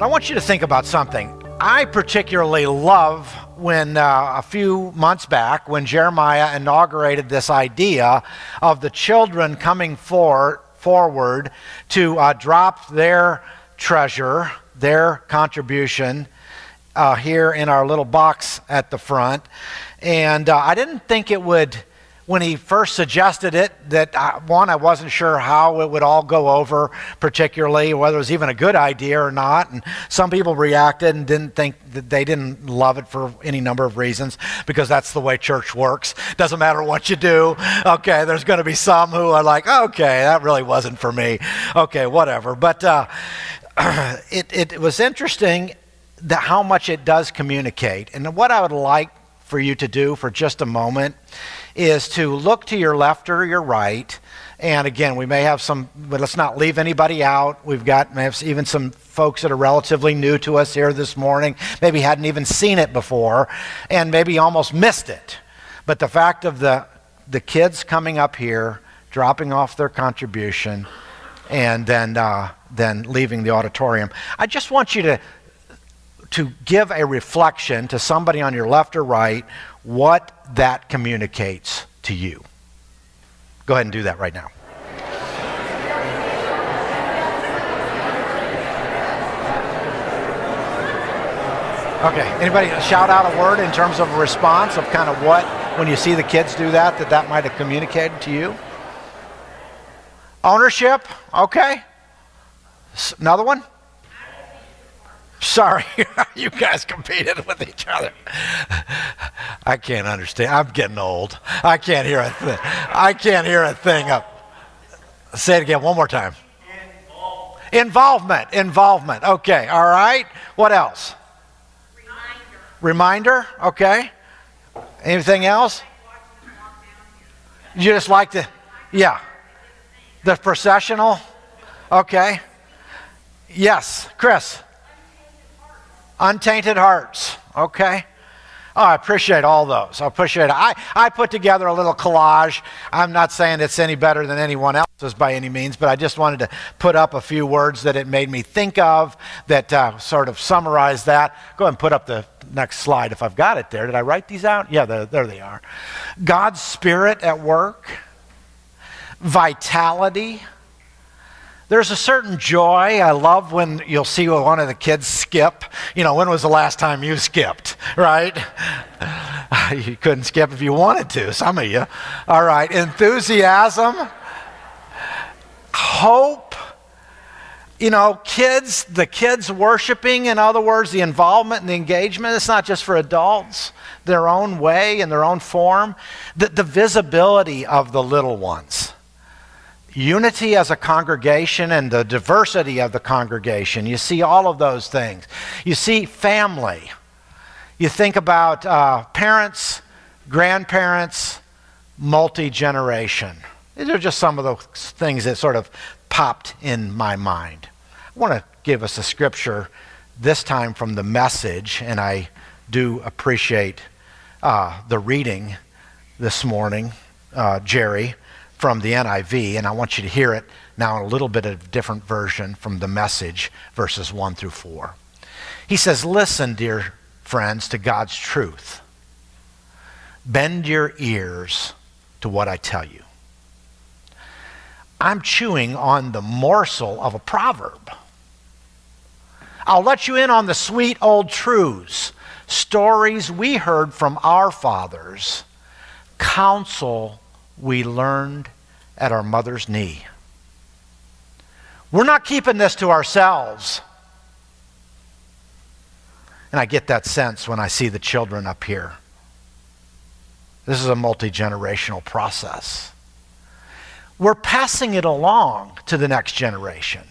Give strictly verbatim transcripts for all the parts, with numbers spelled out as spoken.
But I want you to think about something. I particularly love when uh, a few months back when Jeremiah inaugurated this idea of the children coming for, forward to uh, drop their treasure, their contribution uh, here in our little box at the front. And uh, I didn't think it would, when he first suggested it, that I, one, I wasn't sure how it would all go over particularly, whether it was even a good idea or not. And some people reacted and didn't think that they didn't love it for any number of reasons, because that's the way church works. Doesn't matter what you do. Okay, there's going to be some who are like, okay, that really wasn't for me. Okay, whatever. But uh, it, it, it was interesting that how much it does communicate. And what I would like for you to do for just a moment is to look to your left or your right. And again, we may have some, but let's not leave anybody out. We've got may have even some folks that are relatively new to us here this morning, maybe hadn't even seen it before, and maybe almost missed it. But the fact of the, the kids coming up here, dropping off their contribution, and then, uh, then leaving the auditorium. I just want you to to give a reflection to somebody on your left or right, what that communicates to you. Go ahead and do that right now. Okay, anybody shout out a word in terms of response of kind of what, when you see the kids do that, that that might have communicated to you? Ownership, okay. Another one? Sorry, you guys competed with each other. I can't understand. I'm getting old. I can't hear a thing. I can't hear a thing. Up. Say it again one more time. Involved. Involvement. Involvement. Okay. All right. What else? Reminder. Reminder. Okay. Anything else? You just like the, yeah. The processional. Okay. Yes, Chris. Untainted hearts, okay. Oh, I appreciate all those. I appreciate it. I, I put together a little collage. I'm not saying it's any better than anyone else's by any means, but I just wanted to put up a few words that it made me think of that uh, sort of summarize that. Go ahead and put up the next slide if I've got it there. Did I write these out? Yeah, there, there they are. God's Spirit at work, vitality. There's a certain joy. I love when you'll see one of the kids skip. You know, when was the last time you skipped, right? You couldn't skip if you wanted to, some of you. All right, enthusiasm, hope. You know, kids, the kids worshiping, in other words, the involvement and the engagement. It's not just for adults, their own way and their own form. The, the visibility of the little ones. Unity as a congregation and the diversity of the congregation. You see all of those things. You see family. You think about uh, parents, grandparents, multi-generation. These are just some of the things that sort of popped in my mind. I want to give us a scripture this time from the Message, and I do appreciate uh, the reading this morning, uh, Jerry, from the N I V, and I want you to hear it now in a little bit of a different version from the Message, verses one through four. He says, "Listen, dear friends, to God's truth. Bend your ears to what I tell you. I'm chewing on the morsel of a proverb. I'll let you in on the sweet old truths, stories we heard from our fathers, counsel we learned at our mother's knee. We're not keeping this to ourselves." And I get that sense when I see the children up here. This is a multi-generational process. We're passing it along to the next generation.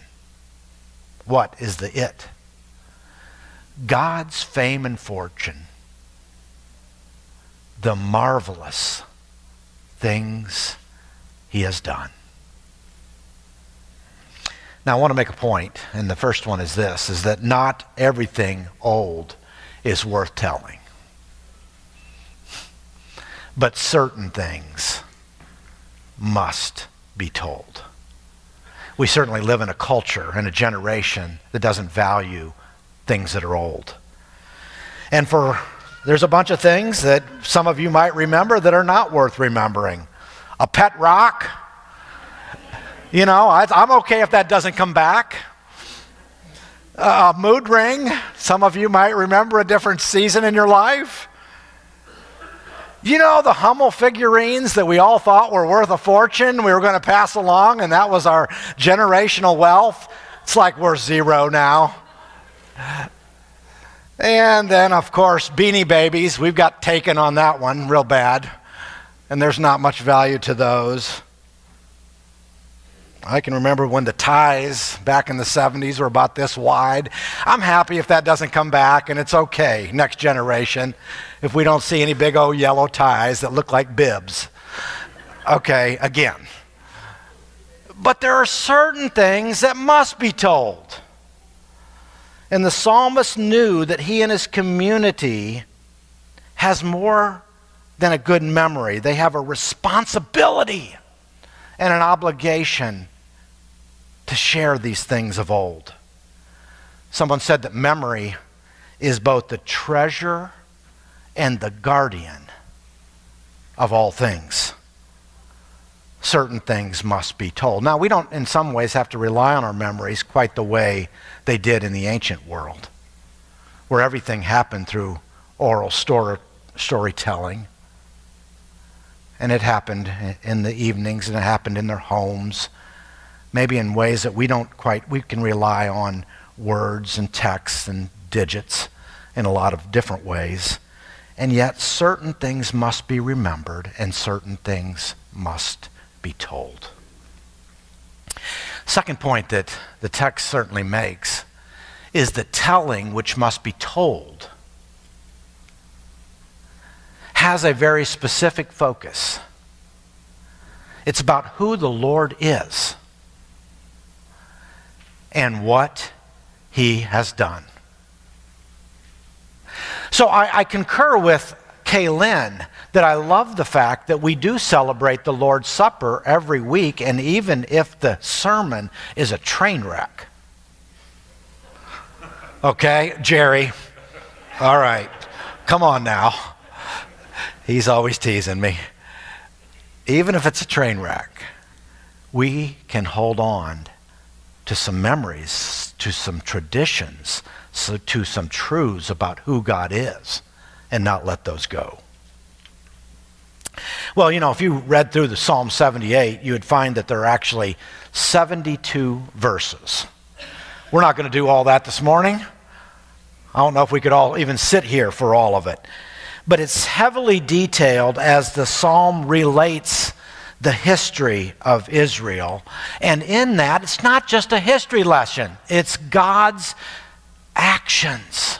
What is the it? God's fame and fortune. The marvelous things he has done. Now, I want to make a point, and the first one is this, is that not everything old is worth telling. But certain things must be told. We certainly live in a culture and a generation that doesn't value things that are old. And for there's a bunch of things that some of you might remember that are not worth remembering. A pet rock. You know, I, I'm okay if that doesn't come back. A mood ring. Some of you might remember a different season in your life. You know, the Hummel figurines that we all thought were worth a fortune, we were going to pass along, and that was our generational wealth. It's like we're zero now. And then, of course, Beanie Babies. We've got taken on that one real bad, and there's not much value to those. I can remember when the ties back in the seventies were about this wide. I'm happy if that doesn't come back, and it's okay, next generation, if we don't see any big old yellow ties that look like bibs. Okay, again. But there are certain things that must be told. And the psalmist knew that he and his community has more than a good memory. They have a responsibility and an obligation to share these things of old. Someone said that memory is both the treasure and the guardian of all things. Certain things must be told. Now, we don't, in some ways, have to rely on our memories quite the way they did in the ancient world, where everything happened through oral story, storytelling. And it happened in the evenings, and it happened in their homes, maybe in ways that we don't quite, we can rely on words and texts and digits in a lot of different ways. And yet certain things must be remembered and certain things must be told. Second point that the text certainly makes is the telling which must be told has a very specific focus. It's about who the Lord is and what he has done. So I, I concur with Kaylin that I love the fact that we do celebrate the Lord's Supper every week, and even if the sermon is a train wreck. Okay, Jerry. All right. Come on now. He's always teasing me. Even if it's a train wreck, we can hold on to some memories, to some traditions, so to some truths about who God is, and not let those go. Well, you know, if you read through the Psalm seventy-eight, you would find that there are actually seventy-two verses. We're not going to do all that this morning. I don't know if we could all even sit here for all of it. But it's heavily detailed as the psalm relates the history of Israel. And in that, it's not just a history lesson. It's God's actions,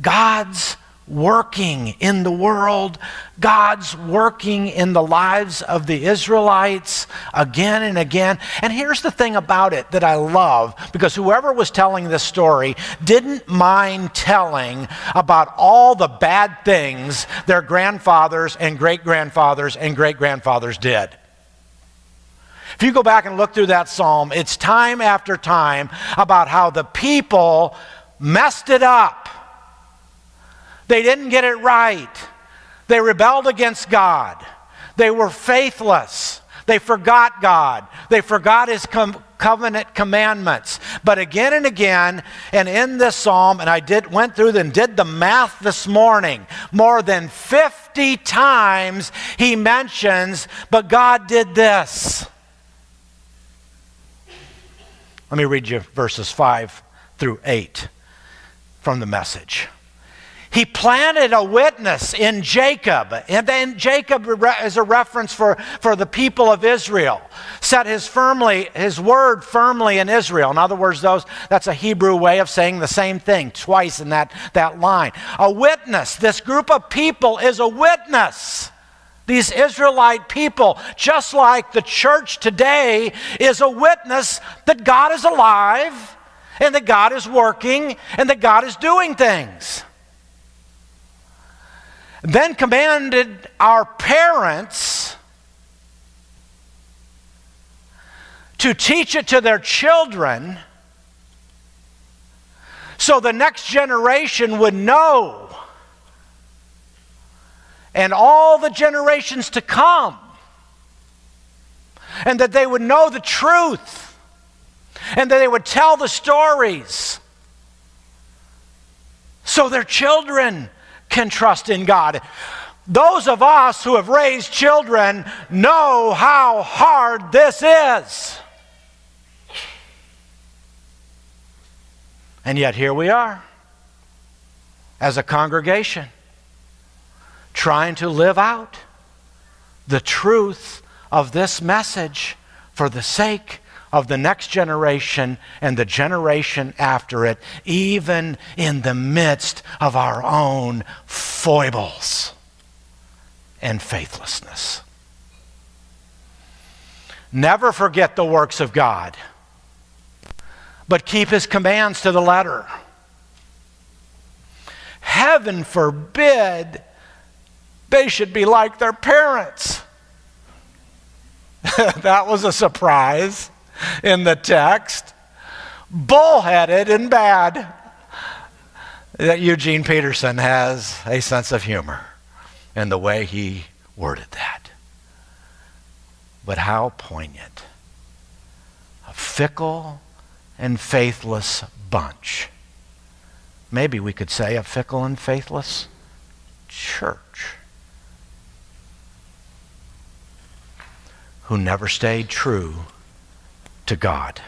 God's working in the world, God's working in the lives of the Israelites again and again. And here's the thing about it that I love, because whoever was telling this story didn't mind telling about all the bad things their grandfathers and great-grandfathers and great-grandfathers did. If you go back and look through that psalm, it's time after time about how the people messed it up. They didn't get it right. They rebelled against God. They were faithless. They forgot God. They forgot his com- covenant commandments. But again and again, and in this psalm, and I did went through and did the math this morning, more than fifty times he mentions, but God did this. Let me read you verses five through eight from the Message. He planted a witness in Jacob, and then Jacob is a reference for, for the people of Israel. Set his firmly his word firmly in Israel. In other words, those that's a Hebrew way of saying the same thing twice in that, that line. A witness. This group of people is a witness. These Israelite people, just like the church today, is a witness that God is alive and that God is working and that God is doing things. Then commanded our parents to teach it to their children so the next generation would know, and all the generations to come, and that they would know the truth, and that they would tell the stories so their children can trust in God. Those of us who have raised children know how hard this is. And yet here we are, as a congregation, trying to live out the truth of this message for the sake of the next generation and the generation after it, even in the midst of our own foibles and faithlessness. Never forget the works of God, but keep his commands to the letter. Heaven forbid they should be like their parents. That was a surprise in the text. Bullheaded and bad. That Eugene Peterson has a sense of humor in the way he worded that. But how poignant. A fickle and faithless bunch. Maybe we could say a fickle and faithless church, who never stayed true to God.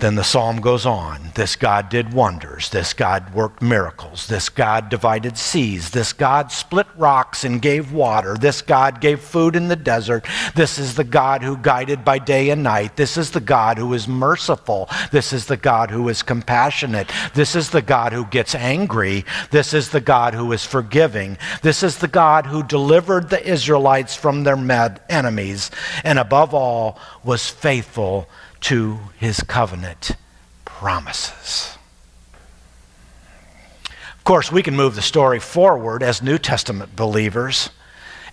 Then the psalm goes on. This God did wonders. This God worked miracles. This God divided seas. This God split rocks and gave water. This God gave food in the desert. This is the God who guided by day and night. This is the God who is merciful. This is the God who is compassionate. This is the God who gets angry. This is the God who is forgiving. This is the God who delivered the Israelites from their mad enemies, and above all was faithful to his covenant promises. Of course, we can move the story forward as New Testament believers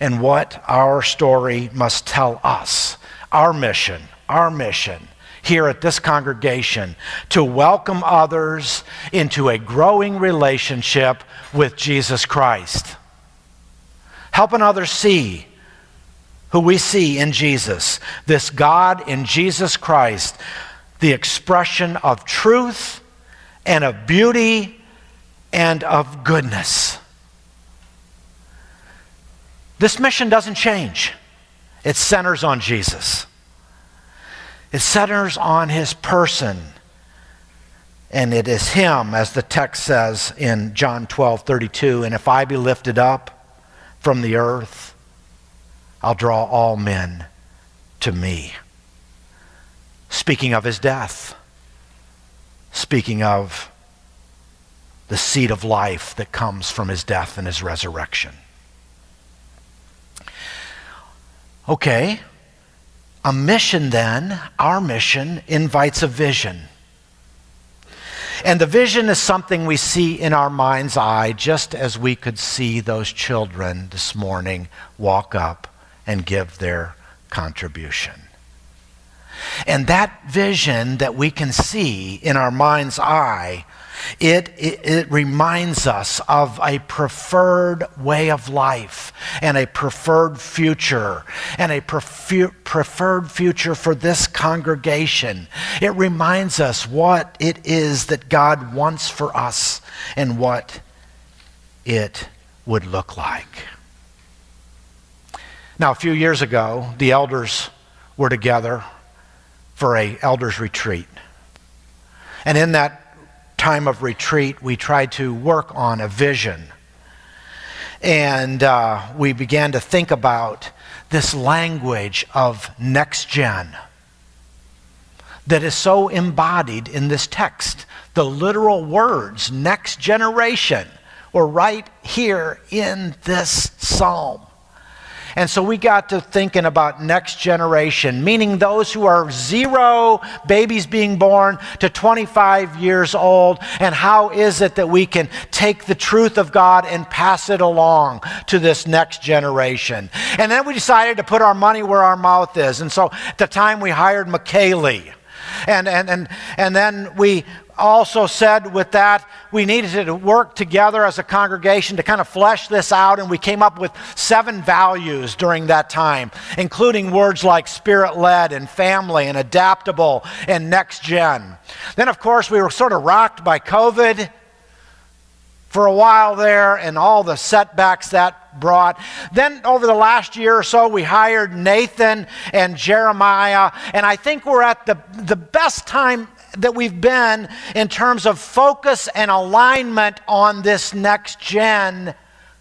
and what our story must tell us. Our mission, our mission here at this congregation to welcome others into a growing relationship with Jesus Christ. Helping others see who we see in Jesus, this God in Jesus Christ, the expression of truth and of beauty and of goodness. This mission doesn't change. It centers on Jesus. It centers on his person. And it is him, as the text says in John twelve thirty-two, and if I be lifted up from the earth, I'll draw all men to me. Speaking of his death, speaking of the seed of life that comes from his death and his resurrection. Okay, a mission then, our mission invites a vision. And the vision is something we see in our mind's eye, just as we could see those children this morning walk up and give their contribution. And that vision that we can see in our mind's eye, it, it, it reminds us of a preferred way of life and a preferred future and a prefer, preferred future for this congregation. It reminds us what it is that God wants for us and what it would look like. Now, a few years ago, the elders were together for an elders retreat. And in that time of retreat, we tried to work on a vision. And uh, we began to think about this language of next gen that is so embodied in this text. The literal words, next generation, were right here in this psalm. And so we got to thinking about next generation, meaning those who are zero babies being born to twenty-five years old, and how is it that we can take the truth of God and pass it along to this next generation. And then we decided to put our money where our mouth is. And so at the time we hired Michaela. and and and and then we also said with that we needed to work together as a congregation to kind of flesh this out, and we came up with seven values during that time, including words like spirit-led and family and adaptable and next-gen. Then of course we were sort of rocked by COVID for a while there and all the setbacks that brought. Then over the last year or so we hired Nathan and Jeremiah, and I think we're at the, the best time that we've been in terms of focus and alignment on this next gen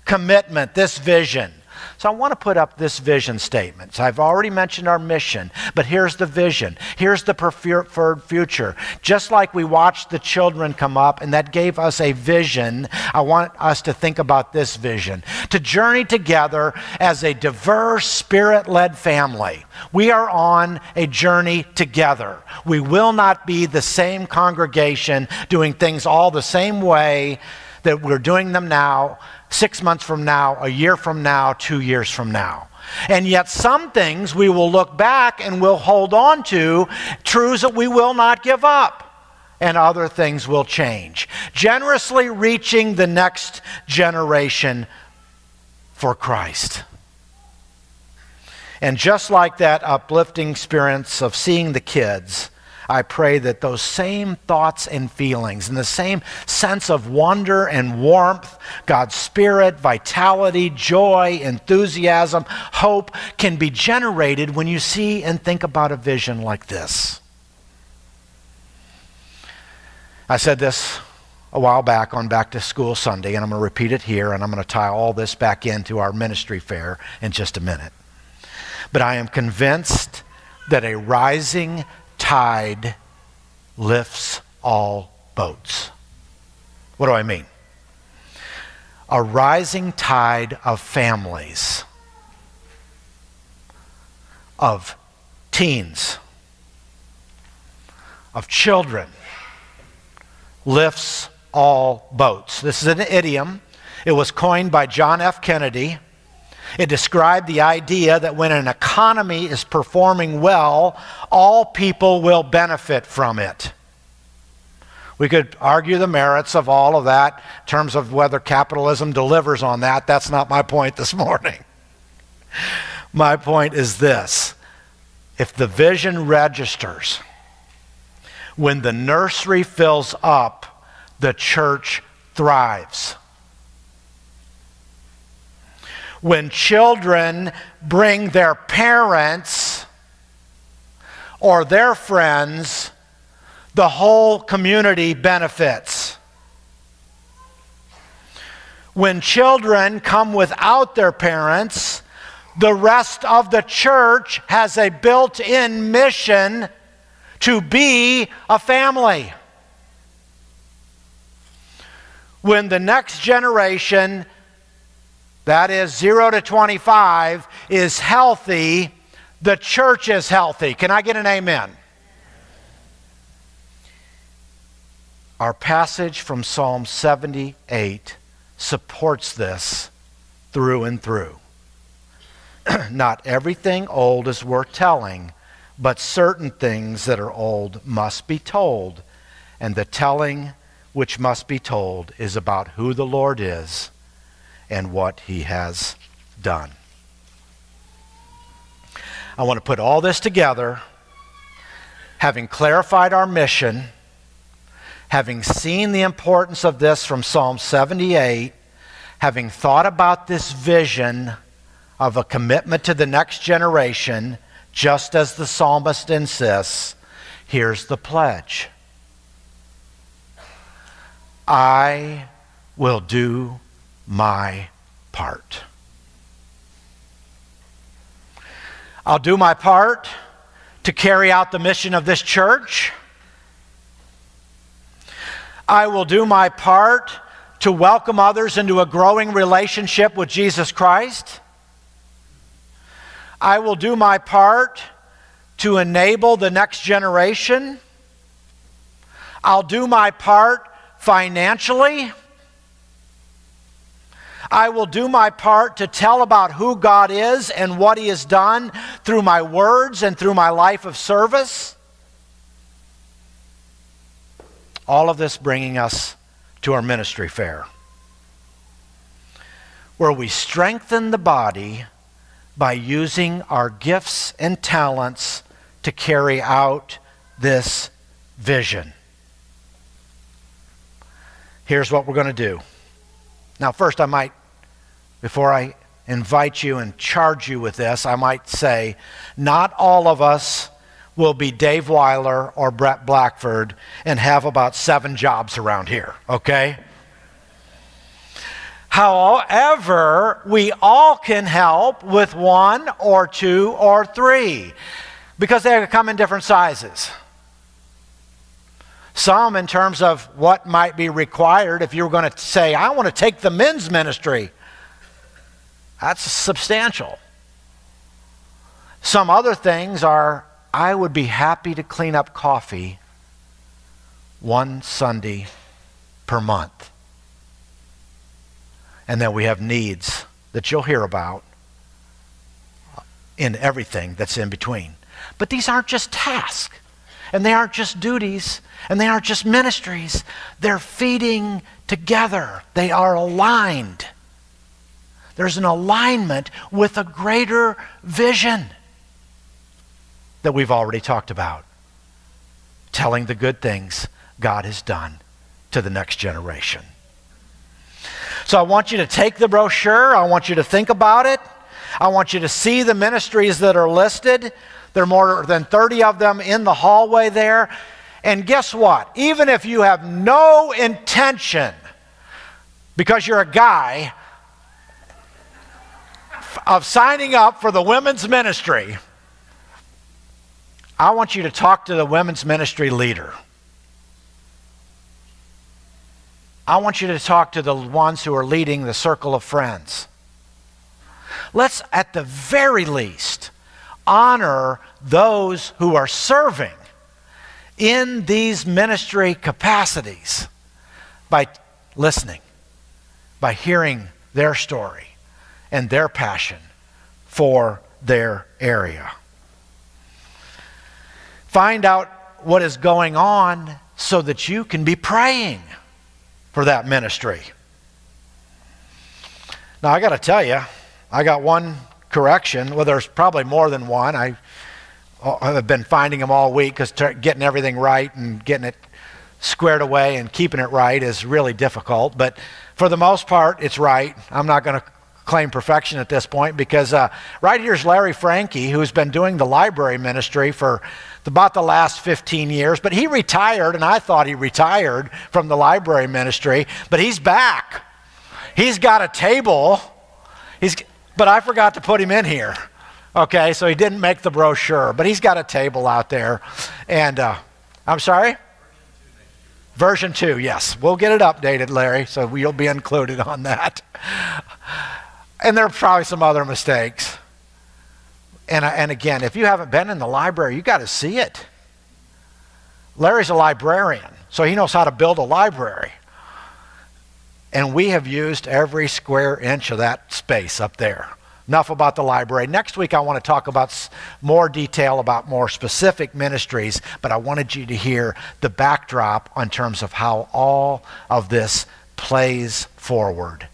commitment, this vision. So I want to put up this vision statement. So I've already mentioned our mission, but here's the vision. Here's the preferred future. Just like we watched the children come up and that gave us a vision, I want us to think about this vision. To journey together as a diverse, spirit-led family. We are on a journey together. We will not be the same congregation doing things all the same way that we're doing them now, six months from now, a year from now, two years from now. And yet some things we will look back and we'll hold on to, truths that we will not give up, and other things will change. Generously reaching the next generation for Christ. And just like that uplifting experience of seeing the kids, I pray that those same thoughts and feelings and the same sense of wonder and warmth, God's spirit, vitality, joy, enthusiasm, hope can be generated when you see and think about a vision like this. I said this a while back on Back to School Sunday, and I'm going to repeat it here, and I'm going to tie all this back into our ministry fair in just a minute. But I am convinced that a rising tide lifts all boats. What do I mean? A rising tide of families, of teens, of children lifts all boats. This is an idiom. It was coined by John F. Kennedy. It described the idea that when an economy is performing well, all people will benefit from it. We could argue the merits of all of that in terms of whether capitalism delivers on that. That's not my point this morning. My point is this. If the vision registers, when the nursery fills up, the church thrives. When children bring their parents or their friends, the whole community benefits. When children come without their parents, the rest of the church has a built-in mission to be a family. When the next generation, that is zero to twenty-five, is healthy, the church is healthy. Can I get an amen? Our passage from Psalm seventy-eight supports this through and through. Not everything old is worth telling, but certain things that are old must be told, and the telling which must be told is about who the Lord is and what he has done. I want to put all this together, having clarified our mission, having seen the importance of this from Psalm seventy-eight, having thought about this vision of a commitment to the next generation, just as the psalmist insists, here's the pledge. I will do my part. I'll do my part to carry out the mission of this church. I will do my part to welcome others into a growing relationship with Jesus Christ. I will do my part to enable the next generation. I'll do my part financially. I will do my part to tell about who God is and what he has done through my words and through my life of service. All of this bringing us to our ministry fair, where we strengthen the body by using our gifts and talents to carry out this vision. Here's what we're going to do. Now, first, I might, before I invite you and charge you with this, I might say, not all of us will be Dave Weiler or Brett Blackford and have about seven jobs around here, okay? However, we all can help with one or two or three, because they come in different sizes. Some in terms of what might be required. If you're going to say, I want to take the men's ministry, that's substantial. Some other things are, I would be happy to clean up coffee one Sunday per month. And then we have needs that you'll hear about in everything that's in between. But these aren't just tasks, and they aren't just duties, and they aren't just ministries. They're feeding together. They are aligned. There's an alignment with a greater vision that we've already talked about, telling the good things God has done to the next generation. So I want you to take the brochure. I want you to think about it. I want you to see the ministries that are listed. There are more than thirty of them in the hallway there. And guess what? Even if you have no intention, because you're a guy, of signing up for the women's ministry, I want you to talk to the women's ministry leader. I want you to talk to the ones who are leading the circle of friends. Let's, at the very least, honor those who are serving in these ministry capacities by listening, by hearing their story and their passion for their area. Find out what is going on so that you can be praying for that ministry. Now, I got to tell you, I got one correction. Well, there's probably more than one. I have been finding them all week, because getting everything right and getting it squared away and keeping it right is really difficult. But for the most part, it's right. I'm not going to claim perfection at this point, because uh, right here's Larry Franke, who's been doing the library ministry for about the last fifteen years, but he retired, and I thought he retired from the library ministry, but he's back. He's got a table, he's, but I forgot to put him in here, okay, so he didn't make the brochure, but he's got a table out there, and uh, I'm sorry? Version two, Version two, yes. We'll get it updated, Larry, so you'll be included on that. And there are probably some other mistakes. And, and again, if you haven't been in the library, you got to see it. Larry's a librarian, so he knows how to build a library. And we have used every square inch of that space up there. Enough about the library. Next week, I want to talk about more detail about more specific ministries, but I wanted you to hear the backdrop in terms of how all of this plays forward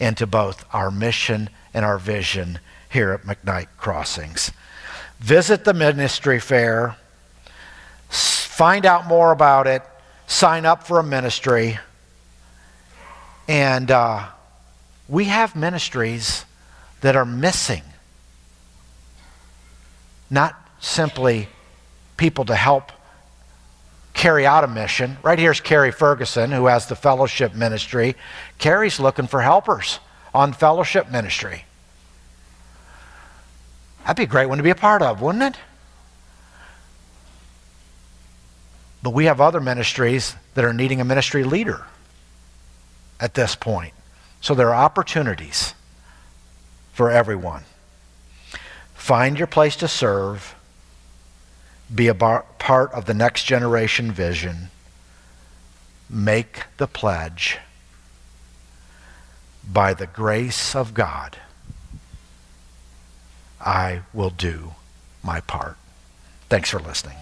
into both our mission and our vision here at McKnight Crossings. Visit the ministry fair, find out more about it, sign up for a ministry, and uh, we have ministries that are missing. Not simply people to help carry out a mission. Right here's Carrie Ferguson, who has the fellowship ministry. Carrie's looking for helpers on fellowship ministry. That'd be a great one to be a part of, wouldn't it? But we have other ministries that are needing a ministry leader at this point. So there are opportunities for everyone. Find your place to serve. Be a bar- part of the next generation vision. Make the pledge. By the grace of God, I will do my part. Thanks for listening.